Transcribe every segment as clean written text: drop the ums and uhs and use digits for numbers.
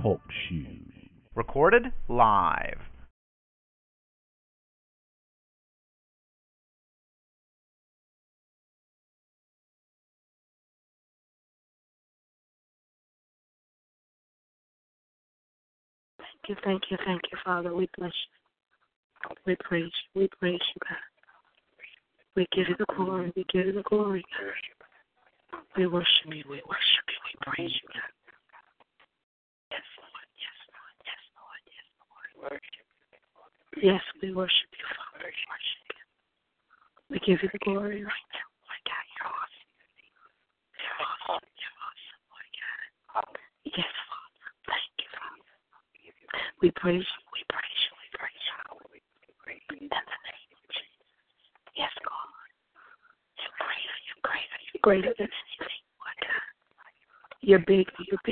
Talk shoes. Recorded live. Thank you, Father. We bless you. We praise you, God. We give you the glory. We worship you. We praise you, God. Yes, Lord. Yes, we worship you, Father. We give you the glory right now, my God. You're awesome. You're awesome, my God. Yes, Father. Thank you, Father. We praise you. That's the name of Jesus. Yes, God. You're greater than anything, Lord God. You're bigger, Lord God.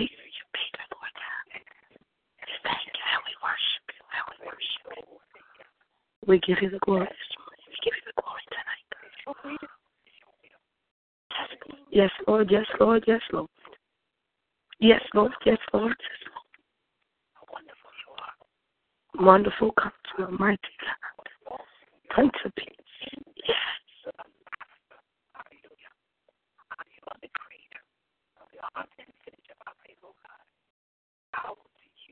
Thank you. How we worship you. We give you the glory this morning. We give you the glory tonight, God. Yes, Lord. How wonderful you are. Wonderful counselor, mighty God. Prince of Peace. Yes. For your peace,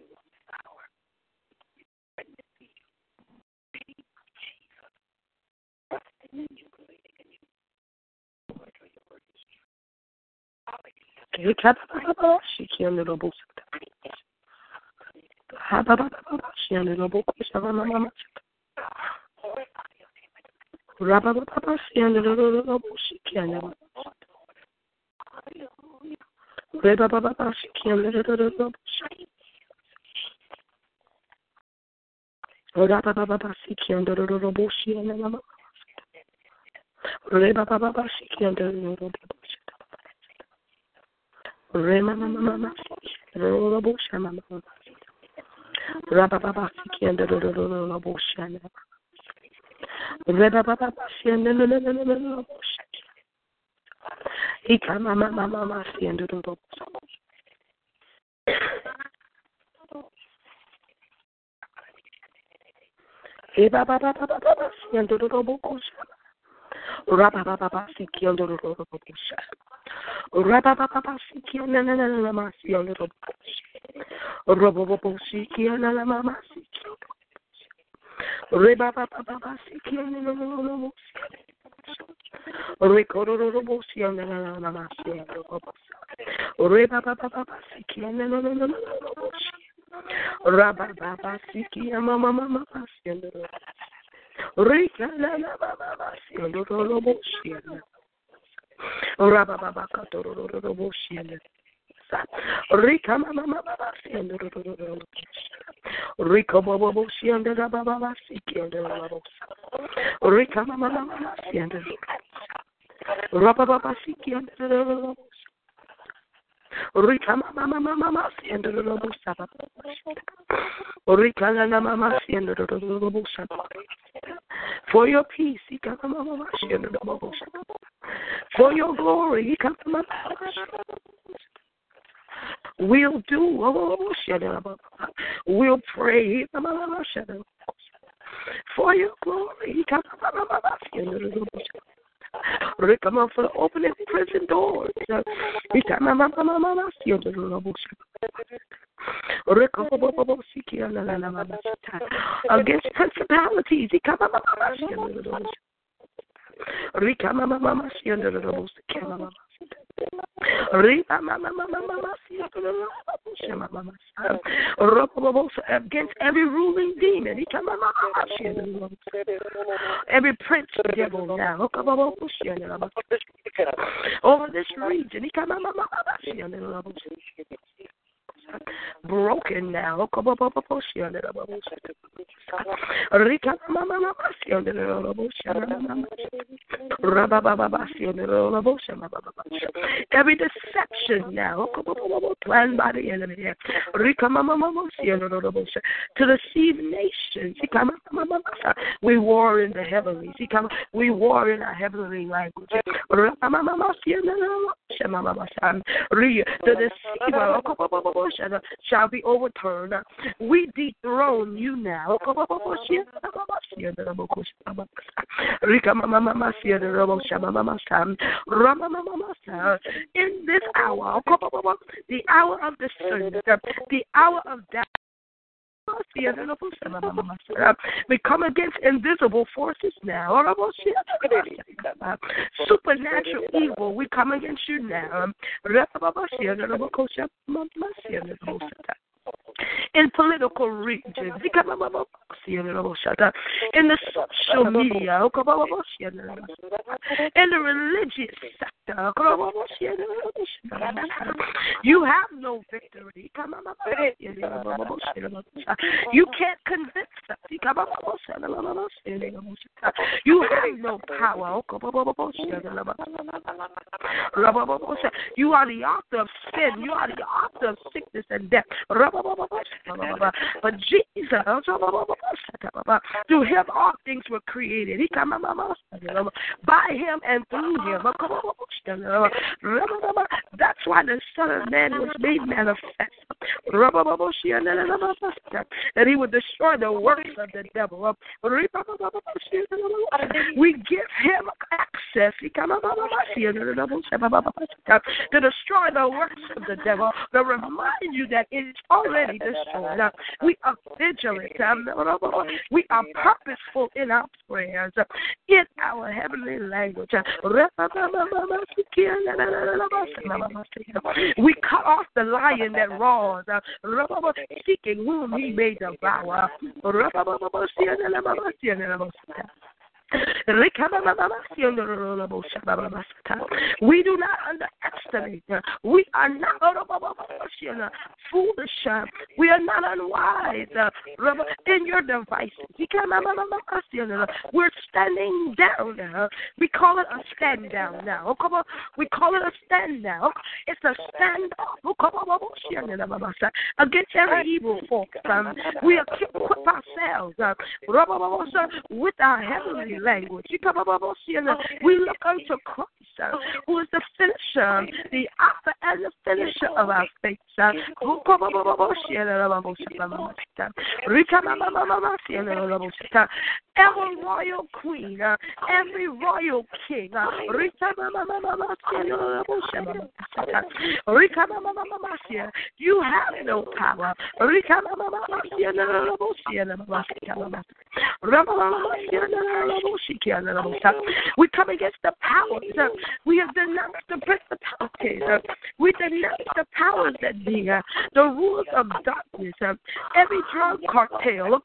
for your glory, we'll do, we'll pray for your glory. We come up for opening prison doors. We come up for against principalities. We come up for against every ruling demon, every prince devil now, over this region, broken now. Every deception now, planned by the enemy, to deceive nations. We war in the heavenlies. We war in our heavenly language. The deceiver shall be overturned. We dethrone you now. In this hour, the hour of discernment, the hour of doubt, we come against invisible forces now. Supernatural evil, we come against you now. In political regions, in the social media, in the religious sector, you have no victory. You can't convince them. You have no power. You are the author of sin. You are the author of sickness and death. But Jesus, through him all things were created. By him and through him. That's why the Son of Man was made manifest, that he would destroy the works of the devil. We give him access to destroy the works of the devil, to remind you that it is already destroyed. We are vigilant. We are purposeful in our prayers, in our heavenly language. We cut off the lion that roars, seeking whom he may devour. We do not underestimate. We are not foolish. We are not unwise in your devices. We're standing down now. We call it a stand down now. We call it a stand now. It's a stand up against every evil force. We equip ourselves with our heavenly language. We look unto Christ, who is the finisher, the author and the finisher of our faith. Every royal queen, every royal king, you have no power. We come against the powers. We have denounced the principalities. We denounce the powers that be, the rulers of darkness, every drug cartel,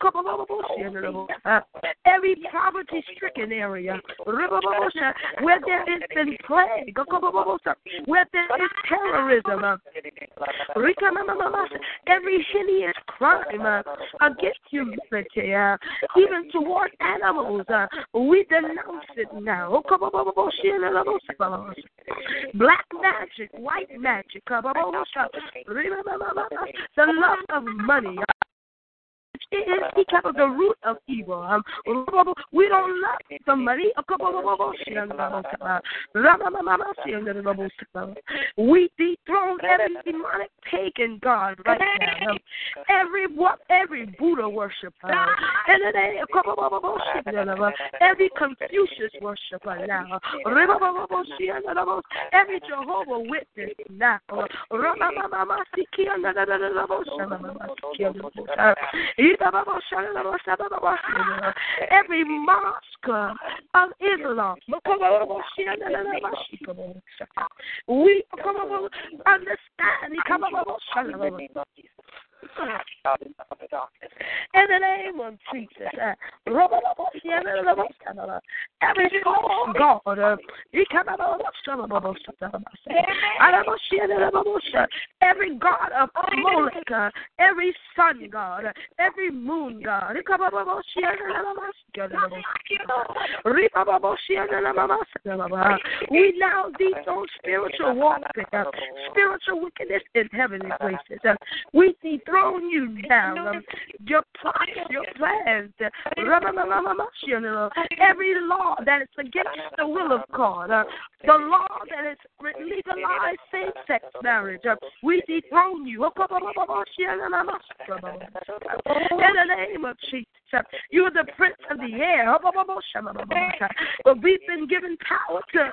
every poverty-stricken area, where there has been plague, where there is terrorism, every hideous crime against humanity, even toward animals, we denounce it now. Black magic, white magic, the love of money. It is the root of evil. We don't love somebody. We dethrone every demonic pagan god right now. Every Buddha worshiper. Every Confucius worshiper now. Every Jehovah Witness now. Every mosque of Islam, we understand In the name of Jesus. In the name of Jesus. Every soul, God. Every God of Molech, every sun, God, every moon, God. We now these own spiritual warfare, spiritual wickedness in heavenly places. We dethrone you down. Your plots, your plans, every law that is against the will of God, the law that is legalized same-sex marriage, we dethrone you. In the name of Jesus, you are the prince of the air, but we've been given power to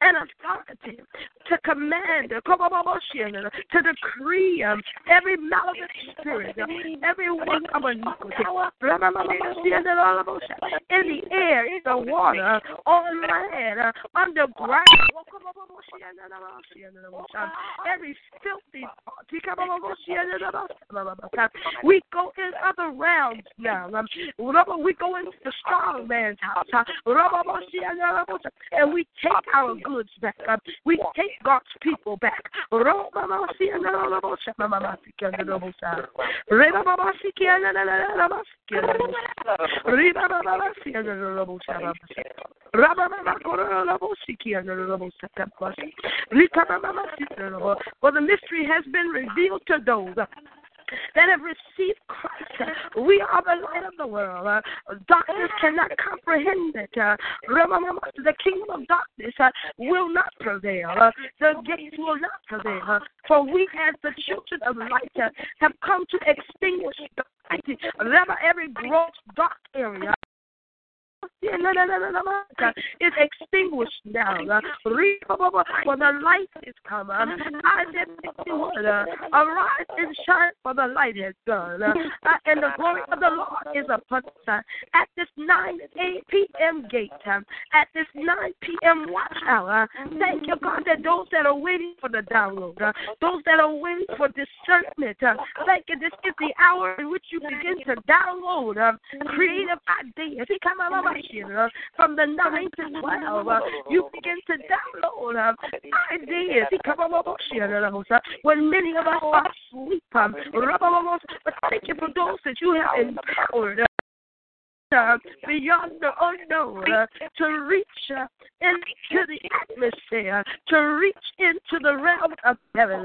and authority to command, to decree every malignant spirit, every work of iniquity in the air, in the water, on land, underground, every filthy thought. We go in other realms now. We go into the strong man's house, and we take our goods back. We take God's people back. For the mystery has been revealed to those that have received Christ. We are the light of the world. Darkness cannot comprehend it. The kingdom of darkness will not prevail. The gates will not prevail. For we, as the children of light, have come to extinguish the light. Every gross dark area is extinguished now. For the light is come. Isaiah 51. Arise and shine, for the light has gone, and the glory of the Lord is upon us. At this 9 p.m. gate, at this 9 p.m. watch hour, thank you, God, that those that are waiting for the download, those that are waiting for discernment, thank you, this is the hour in which you begin to download creative ideas. From the 9 to 12, you begin to download ideas. When many of us are asleep, but thank you for those that you have empowered beyond the unknown, to reach into the atmosphere, to reach into the realm of heaven.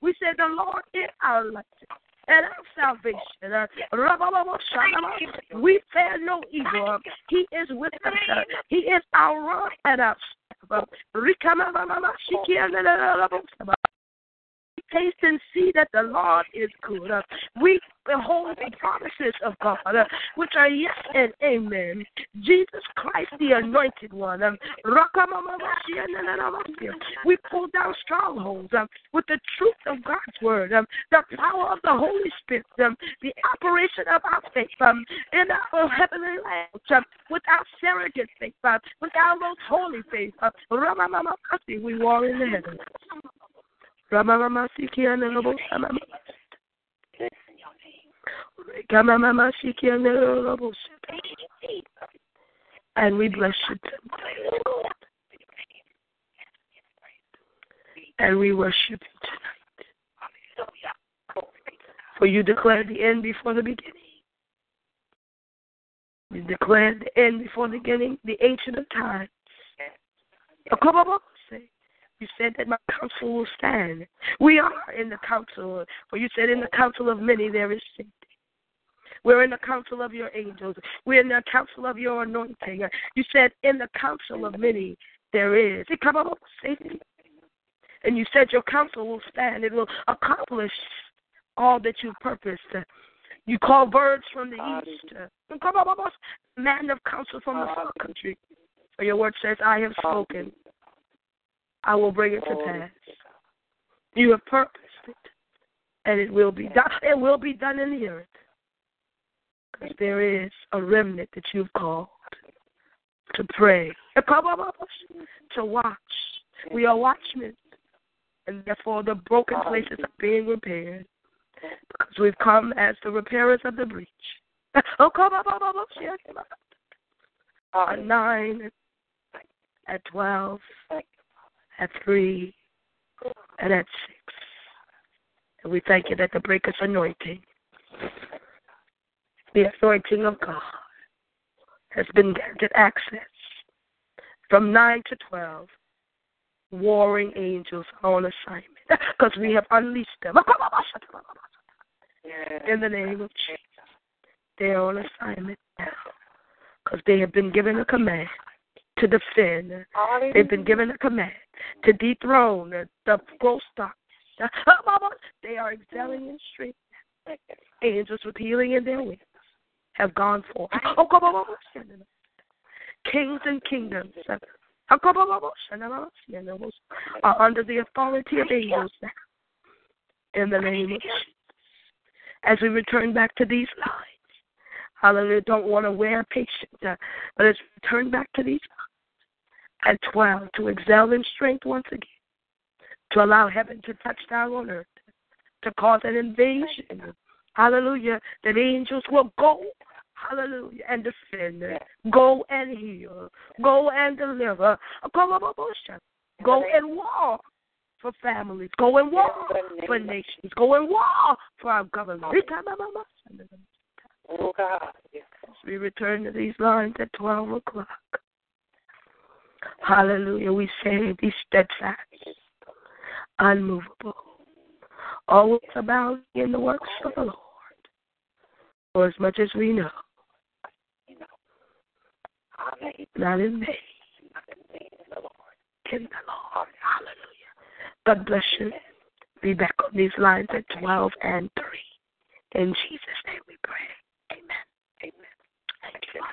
We say the Lord is our light and our salvation. We fear no evil. He is with us. He is our rock and our staff. Taste and see that the Lord is good. We behold the promises of God, which are yes and amen. Jesus Christ, the Anointed One. We pull down strongholds with the truth of God's Word, the power of the Holy Spirit, the operation of our faith in our heavenly language, with our surrogate faith, with our most holy faith. We war in the heavens. And we bless you, and we worship you tonight. For you declared the end before the beginning. You declared the end before the beginning, the Ancient of Times. You said that my counsel will stand. We are in the counsel, for you said in the counsel of many there is safety. We're in the counsel of your angels. We're in the counsel of your anointing. You said in the counsel of many there is safety. And you said your counsel will stand. It will accomplish all that you purposed. You call birds from the east, man of counsel from the far country. For your word says, I have spoken. I will bring it to pass. You have purposed it, and it will be done. It will be done in the earth, because there is a remnant that you've called to pray, to watch. We are watchmen. and therefore the broken places are being repaired, because we've come as the repairers of the breach. Oh, come on, at 9, at 12, at 3, and at 6. And we thank you that the breaker's anointing, the anointing of God, has been granted access. From 9 to 12, warring angels are on assignment, because we have unleashed them. In the name of Jesus. They are on assignment now, because they have been given a command to defend. They've been given a command to dethrone the gross darkness. They are excelling in strength. Angels with healing in their wings have gone forth. Kings and kingdoms are under the authority of angels now, in the name of Jesus. As we return back to these lines, hallelujah, don't want to wear patient, but let's return back to these lines at 12 to excel in strength once again, to allow heaven to touch down on earth, to cause an invasion, hallelujah, that angels will go, hallelujah, and defend, go and heal, go and deliver, go and war for families, go and war for nations, go and war for our government. Oh, God. Yes. We return to these lines at 12 o'clock. Hallelujah. We say, be steadfast, unmovable, always abounding in the works of the Lord. For as much as we know, not in vain, in the Lord. Hallelujah. God bless you. Be back on these lines at 12 and 3. In Jesus' name we pray. Amen. Amen. Thank you, Lord.